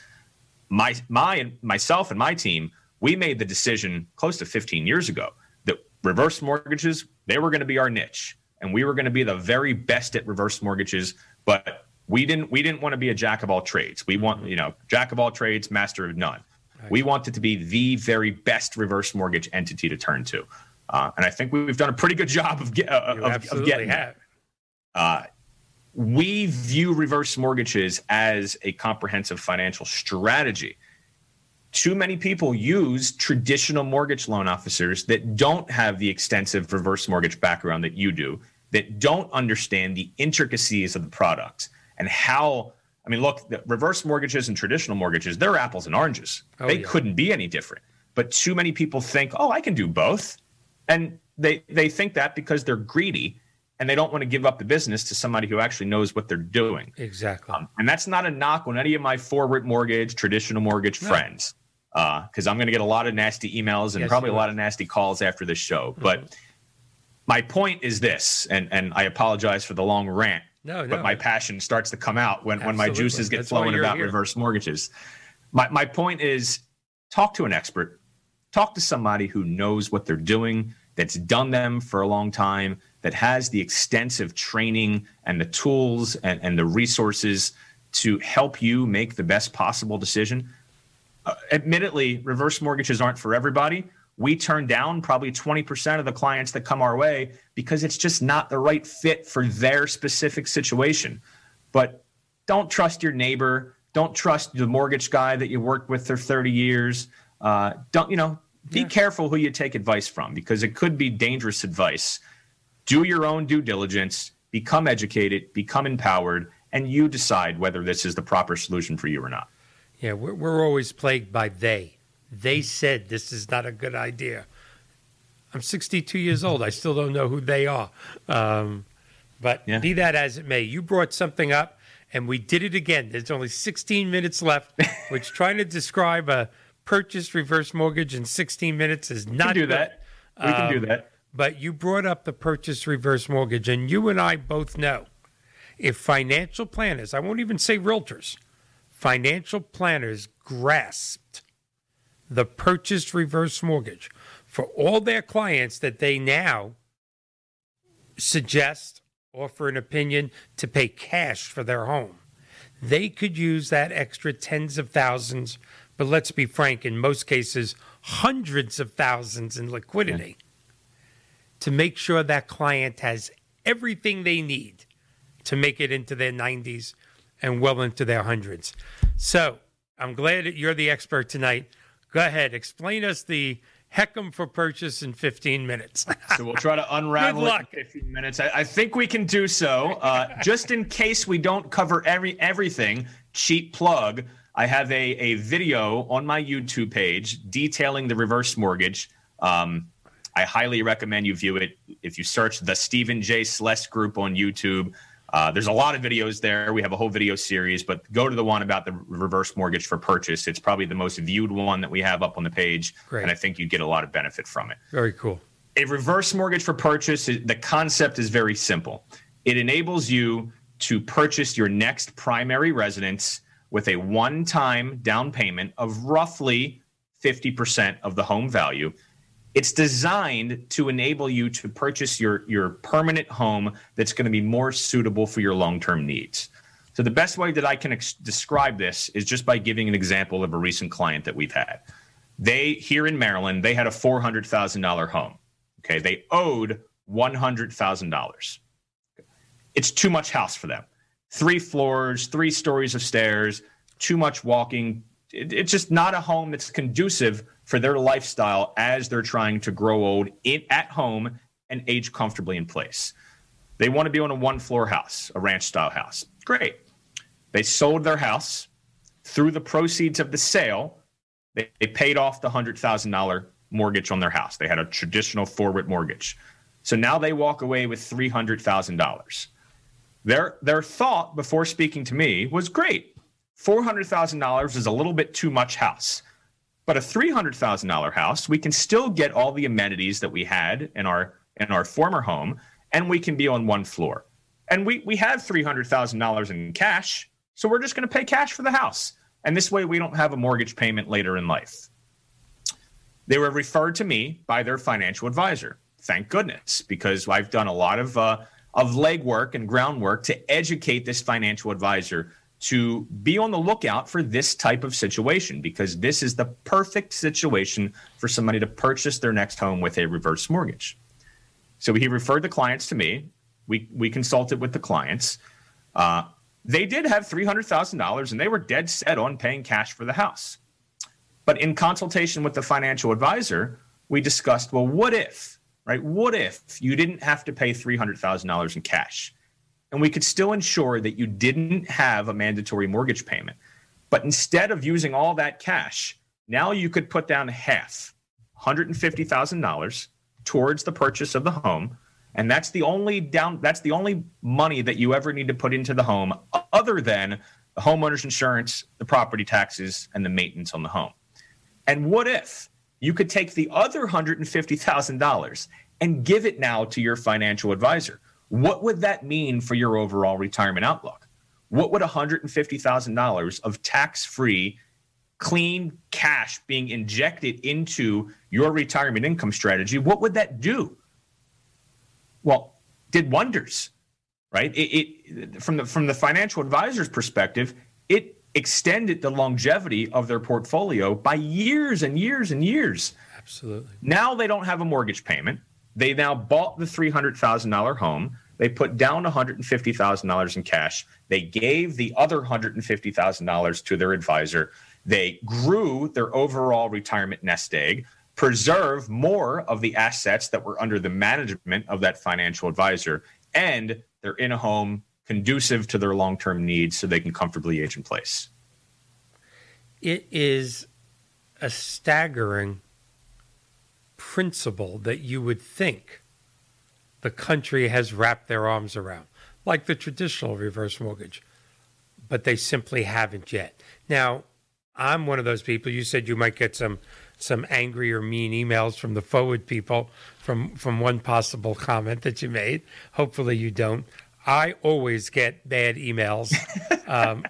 Myself and my team, we made the decision close to 15 years ago that reverse mortgages, they were going to be our niche, and we were going to be the very best at reverse mortgages. But we didn't want to be a jack of all trades. We want, you know, jack of all trades, master of none. Right. We wanted to be the very best reverse mortgage entity to turn to, and I think we've done a pretty good job of getting that. We view reverse mortgages as a comprehensive financial strategy. Too many people use traditional mortgage loan officers that don't have the extensive reverse mortgage background that you do, that don't understand the intricacies of the product and how, I mean, look, the reverse mortgages and traditional mortgages, they're apples and oranges. They couldn't be any different. But too many people think, oh, I can do both. And they think that because they're greedy and they don't want to give up the business to somebody who actually knows what they're doing. Exactly. And that's not a knock on any of my forward mortgage, traditional mortgage friends. Because I'm going to get a lot of nasty emails and probably a lot of nasty calls after this show. But my point is this, and I apologize for the long rant, but my passion starts to come out when my juices get flowing about reverse mortgages. My point is, talk to an expert. Talk to somebody who knows what they're doing, that's done them for a long time, that has the extensive training and the tools and the resources to help you make the best possible decision. Admittedly, reverse mortgages aren't for everybody. We turn down probably 20% of the clients that come our way because it's just not the right fit for their specific situation. But don't trust your neighbor. Don't trust the mortgage guy that you worked with for 30 years. Don't, you know, be careful who you take advice from, because it could be dangerous advice. Do your own due diligence, become educated, become empowered, and you decide whether this is the proper solution for you or not. Yeah, we're always plagued by they. They said this is not a good idea. I'm 62 years old. I still don't know who they are. But be that as it may, you brought something up, and we did it again. There's only 16 minutes left, which trying to describe a purchase reverse mortgage in 16 minutes is not good. We can do that. But you brought up the purchase reverse mortgage, and you and I both know if financial planners, I won't even say realtors, financial planners grasped the purchase reverse mortgage for all their clients that they now suggest, offer an opinion to pay cash for their home, they could use that extra tens of thousands, but let's be frank, in most cases, hundreds of thousands in liquidity to make sure that client has everything they need to make it into their 90s and well into their hundreds. So I'm glad that you're the expert tonight. Go ahead, explain us the Heck'em for purchase in 15 minutes. So we'll try to unravel it in 15 minutes. I think we can do so. Just in case we don't cover everything, cheap plug, I have a video on my YouTube page detailing the reverse mortgage. I highly recommend you view it. If you search the Steven J. Sless Group on YouTube, there's a lot of videos there. We have a whole video series, but go to the one about the reverse mortgage for purchase. It's probably the most viewed one that we have up on the page. Great. And I think you'd get a lot of benefit from it. Very cool. A reverse mortgage for purchase, the concept is very simple. It enables you to purchase your next primary residence with a one-time down payment of roughly 50% of the home value. It's designed to enable you to purchase your permanent home that's going to be more suitable for your long-term needs. So the best way that I can describe this is just by giving an example of a recent client that we've had. They, here in Maryland, they had a $400,000 home. Okay, they owed $100,000. It's too much house for them. 3 floors, 3 stories of stairs, too much walking. It's just not a home that's conducive for their lifestyle as they're trying to grow old at home and age comfortably in place. They want to be on a 1-floor house, a ranch-style house. Great. They sold their house. Through the proceeds of the sale, they paid off the $100,000 mortgage on their house. They had a traditional forward mortgage. So now they walk away with $300,000. Their thought before speaking to me was, great, $400,000 is a little bit too much house. But a $300,000 house, we can still get all the amenities that we had in our former home, and we can be on 1 floor. And we have $300,000 in cash, so we're just going to pay cash for the house. And this way we don't have a mortgage payment later in life. They were referred to me by their financial advisor. Thank goodness, because I've done a lot of legwork and groundwork to educate this financial advisor to be on the lookout for this type of situation, because this is the perfect situation for somebody to purchase their next home with a reverse mortgage. So he referred the clients to me. We consulted with the clients. They did have $300,000, and they were dead set on paying cash for the house. But in consultation with the financial advisor, we discussed, well, what if, right? What if you didn't have to pay $300,000 in cash? And we could still ensure that you didn't have a mandatory mortgage payment. But instead of using all that cash, now you could put down half, $150,000, towards the purchase of the home. And that's the only money that you ever need to put into the home, other than the homeowner's insurance, the property taxes, and the maintenance on the home. And what if you could take the other $150,000 and give it now to your financial advisor? What would that mean for your overall retirement outlook? What would $150,000 of tax-free, clean cash being injected into your retirement income strategy, what would that do? Well, did wonders, right? From the financial advisor's perspective, it extended the longevity of their portfolio by years and years and years. Absolutely. Now they don't have a mortgage payment. They now bought the $300,000 home. They put down $150,000 in cash. They gave the other $150,000 to their advisor. They grew their overall retirement nest egg. preserve more of the assets that were under the management of that financial advisor, and they're in a home conducive to their long-term needs so they can comfortably age in place. It is a staggering principle that you would think the country has wrapped their arms around, like the traditional reverse mortgage, but they simply haven't yet. Now, I'm one of those people. You said you might get some angry or mean emails from the forward people from one possible comment that you made. Hopefully you don't. I always get bad emails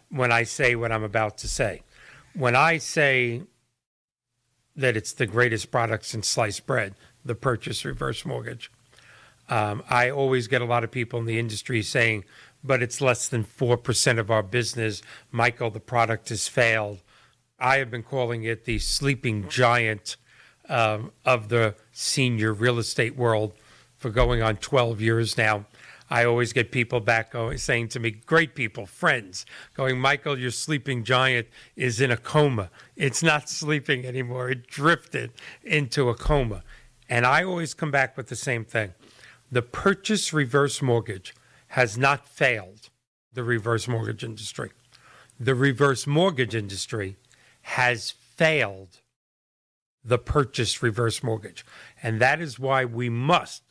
when I say what I'm about to say. When I say that it's the greatest product since sliced bread, the purchase reverse mortgage, I always get a lot of people in the industry saying, but it's less than 4% of our business. Michael, the product has failed. I have been calling it the sleeping giant of the senior real estate world for going on 12 years now. I always get people back saying to me, great people, friends, going, Michael, your sleeping giant is in a coma. It's not sleeping anymore. It drifted into a coma. And I always come back with the same thing. The purchase reverse mortgage has not failed the reverse mortgage industry. The reverse mortgage industry has failed the purchase reverse mortgage. And that is why we must,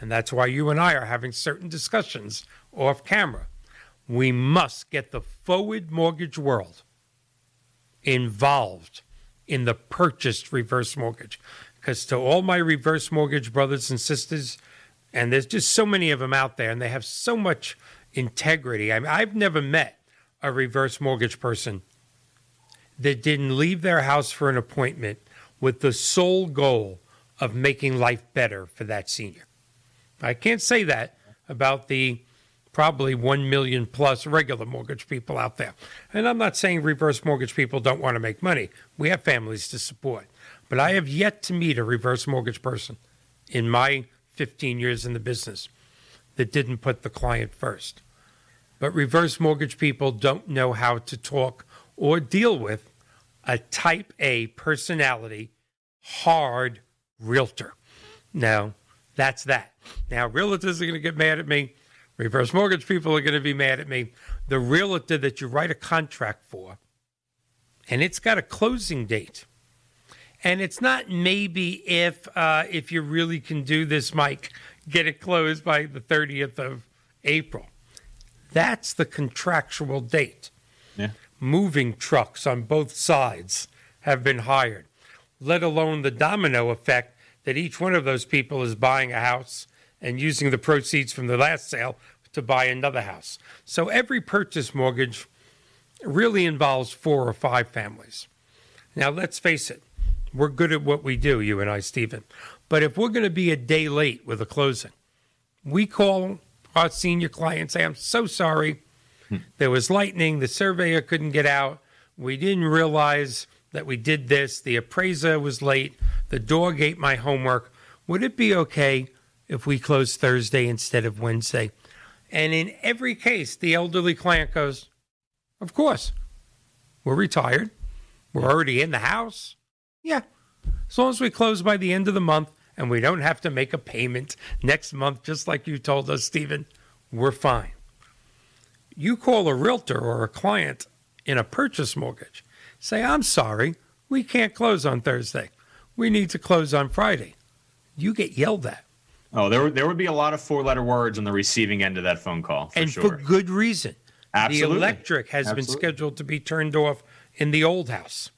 and that's why you and I are having certain discussions off camera. We must get the forward mortgage world involved in the purchased reverse mortgage. Because to all my reverse mortgage brothers and sisters, and there's just so many of them out there, and they have so much integrity. I mean, I've never met a reverse mortgage person that didn't leave their house for an appointment with the sole goal of making life better for that senior. I can't say that about the probably 1 million plus regular mortgage people out there. And I'm not saying reverse mortgage people don't want to make money. We have families to support. But I have yet to meet a reverse mortgage person in my 15 years in the business that didn't put the client first. But reverse mortgage people don't know how to talk or deal with a type A personality, hard realtor. Now, that's that. Now, realtors are going to get mad at me. Reverse mortgage people are going to be mad at me. The realtor that you write a contract for, and it's got a closing date, and it's not maybe if you really can do this, Mike, get it closed by the 30th of April. That's the contractual date. Yeah. Moving trucks on both sides have been hired, let alone the domino effect that each one of those people is buying a house and using the proceeds from the last sale to buy another house. So every purchase mortgage really involves 4 or 5 families. Now, let's face it. We're good at what we do, you and I, Steven. But if we're going to be a day late with a closing, we call our senior client and say, I'm so sorry. There was lightning. The surveyor couldn't get out. We didn't realize that we did this. The appraiser was late. The dog ate my homework. Would it be okay if we closed Thursday instead of Wednesday? And in every case, the elderly client goes, of course. We're retired. We're already in the house. Yeah, as long as we close by the end of the month and we don't have to make a payment next month, just like you told us, Steven, we're fine. You call a realtor or a client in a purchase mortgage, say, I'm sorry, we can't close on Thursday. We need to close on Friday. You get yelled at. Oh, there would be a lot of 4-letter words on the receiving end of that phone call. And sure. For good reason. Absolutely. The electric has been scheduled to be turned off in the old house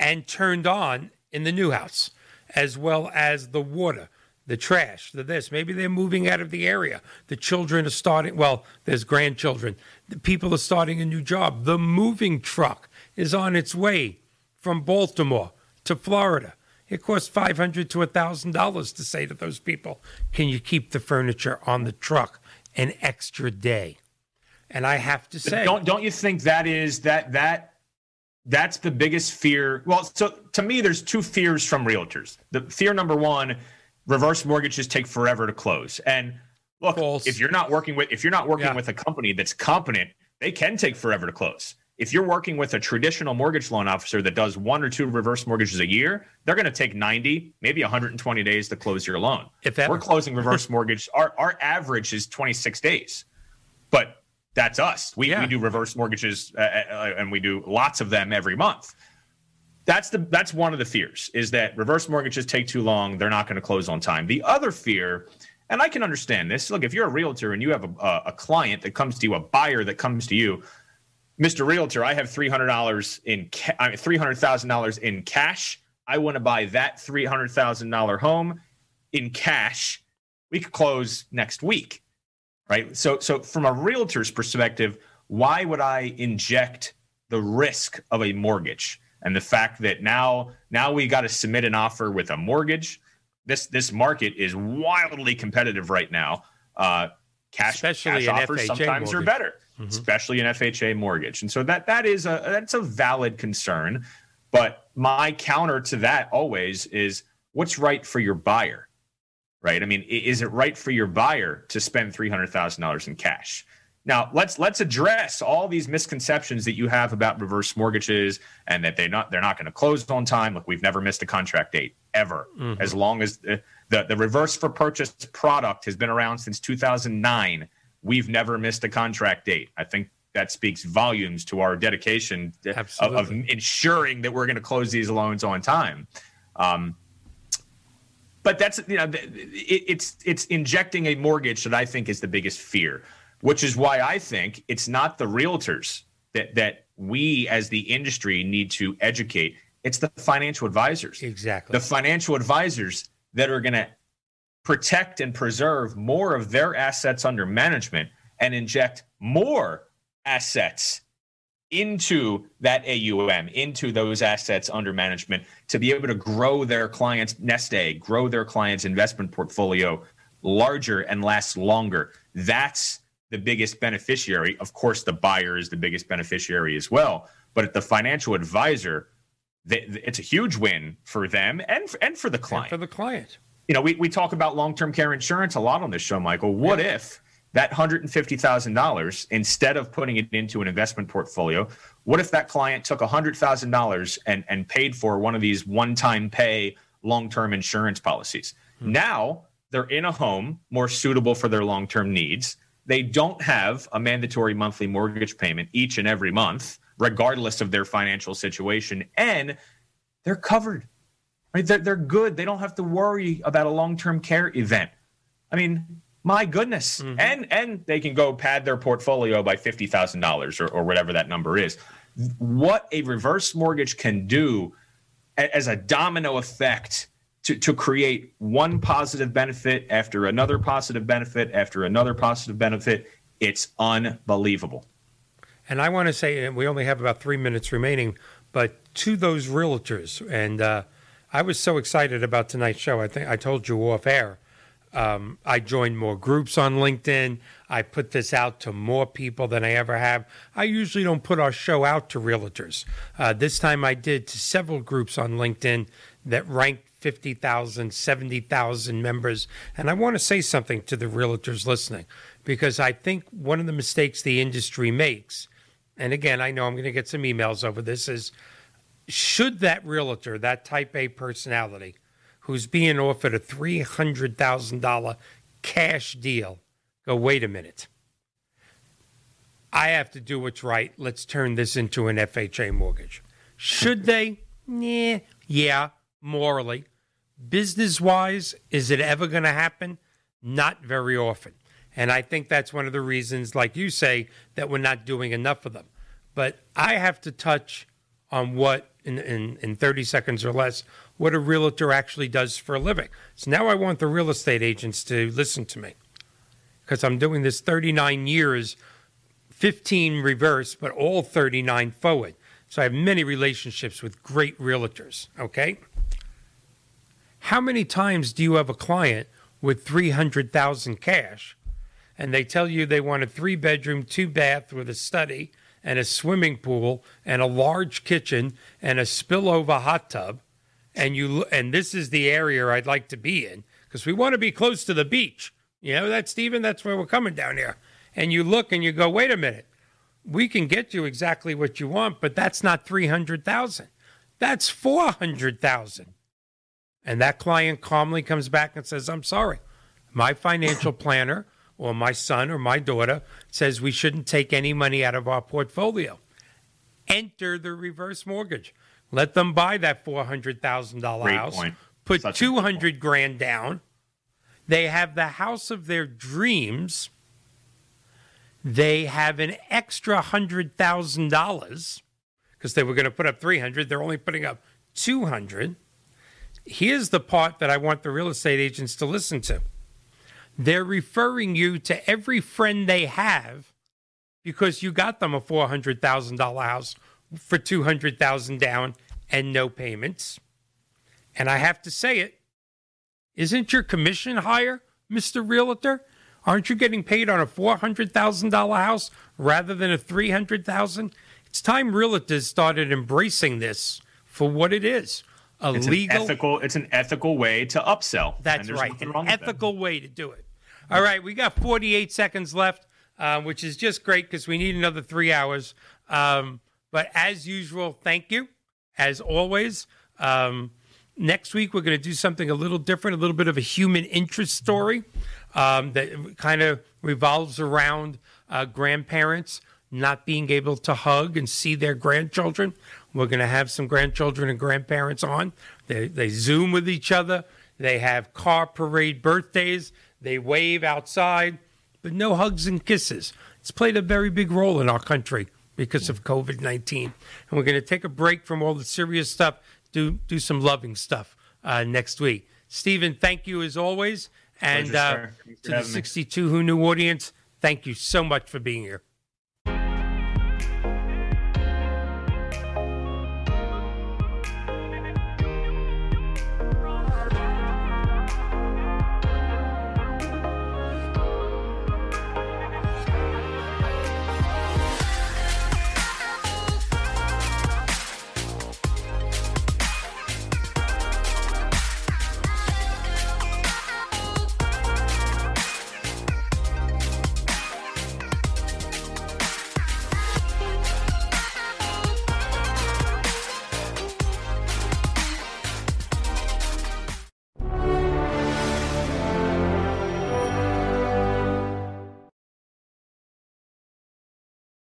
and turned on in the new house, as well as the water, the trash, the this. Maybe they're moving out of the area. The children are starting, well, there's grandchildren. The people are starting a new job. The moving truck is on its way from Baltimore to Florida. It costs $500 to $1,000 to say to those people, can you keep the furniture on the truck an extra day? And I have to say... Don't you think that's the biggest fear. Well, so to me, there's 2 fears from realtors. The fear number one, reverse mortgages take forever to close. And look, if you're not working with a company that's competent, they can take forever to close. If you're working with a traditional mortgage loan officer that does one or two reverse mortgages a year, they're going to take 90, maybe 120 days to close your loan. If ever. We're closing reverse mortgage. Our average is 26 days, but that's us. We do reverse mortgages and we do lots of them every month. That's one of the fears, is that reverse mortgages take too long. They're not going to close on time. The other fear, and I can understand this. Look, if you're a realtor and you have a client that comes to you, a buyer that comes to you, Mr. Realtor, I have $300 in $300,000 in cash. I want to buy that $300,000 home in cash. We could close next week, right? So from a realtor's perspective, why would I inject the risk of a mortgage? And the fact that now we got to submit an offer with a mortgage. This market is wildly competitive right now. Cash offers sometimes are better, especially an FHA mortgage. And so that's a valid concern. But my counter to that always is, what's right for your buyer, right? I mean, is it right for your buyer to spend $300,000 in cash? Now, let's address all these misconceptions that you have about reverse mortgages and that they're not going to close on time. Look, we've never missed a contract date ever, as long as the reverse for purchase product has been around since 2009. We've never missed a contract date. I think that speaks volumes to our dedication of ensuring that we're going to close these loans on time. But that's it's injecting a mortgage that I think is the biggest fear. Which is why I think it's not the realtors that we as the industry need to educate. It's the financial advisors. Exactly. The financial advisors that are going to protect and preserve more of their assets under management and inject more assets into that AUM, into those assets under management, to be able to grow their clients' nest egg, grow their clients' investment portfolio larger and last longer. That's the biggest beneficiary. Of course, the buyer is the biggest beneficiary as well. But at the financial advisor, it's a huge win for them and for the client. And for the client. You know, we talk about long-term care insurance a lot on this show, Michael. What if that $150,000, instead of putting it into an investment portfolio, what if that client took $100,000 and paid for one of these one-time pay long-term insurance policies? Now they're in a home more suitable for their long-term needs. They don't have a mandatory monthly mortgage payment each and every month, regardless of their financial situation, and they're covered. Right? They're good. They don't have to worry about a long-term care event. I mean, my goodness. And they can go pad their portfolio by $50,000 or whatever that number is. What a reverse mortgage can do as a domino effect to create one positive benefit after another positive benefit after another positive benefit, it's unbelievable. And I want to say, and we only have about 3 minutes remaining, but to those realtors, and I was so excited about tonight's show. I think I told you off air. I joined more groups on LinkedIn. I put this out to more people than I ever have. I usually don't put our show out to realtors. This time I did, to several groups on LinkedIn that ranked 50,000, 70,000 members. And I want to say something to the realtors listening, because I think one of the mistakes the industry makes, and again, I know I'm going to get some emails over this, is should that realtor, that type A personality, who's being offered a $300,000 cash deal, go, wait a minute, I have to do what's right. Let's turn this into an FHA mortgage. Should they? Yeah. Morally, business-wise, is it ever going to happen? Not very often. And I think that's one of the reasons, like you say, that we're not doing enough of them. But I have to touch on what, in 30 seconds or less, what a realtor actually does for a living. So now I want the real estate agents to listen to me, because I'm doing this 39 years, 15 reverse, but all 39 forward. So I have many relationships with great realtors, okay? How many times do you have a client with $300,000 cash and they tell you they want a 3-bedroom, 2-bath with a study and a swimming pool and a large kitchen and a spillover hot tub, and this is the area I'd like to be in because we want to be close to the beach. You know that, Steven? That's where we're coming down here. And you look and you go, wait a minute. we can get you exactly what you want, but that's not $300,000. That's $400,000. And that client calmly comes back and says, I'm sorry. My financial planner or my son or my daughter says we shouldn't take any money out of our portfolio. Enter the reverse mortgage. Let them buy that $400,000 house. Point. Put $200,000 down. They have the house of their dreams. They have an extra $100,000 because they were going to put up $300,000. They're only putting up $200,000. Here's the part that I want the real estate agents to listen to. They're referring you to every friend they have because you got them a $400,000 house for $200,000 down and no payments. And I have to say it, isn't your commission higher, Mr. Realtor? Aren't you getting paid on a $400,000 house rather than a $300,000? It's time realtors started embracing this for what it is. It's an ethical way to upsell. That's right. An ethical way to do it. All right. We got 48 seconds left, which is just great because we need another 3 hours. But as usual, thank you. As always, next week, we're going to do something a little different, a little bit of a human interest story that kind of revolves around grandparents not being able to hug and see their grandchildren. We're going to have some grandchildren and grandparents on. They Zoom with each other. They have car parade birthdays. They wave outside, but no hugs and kisses. It's played a very big role in our country because of COVID-19. And we're going to take a break from all the serious stuff, do some loving stuff next week. Steven, thank you as always. And pleasure, to the 62 Who Knew audience, thank you so much for being here.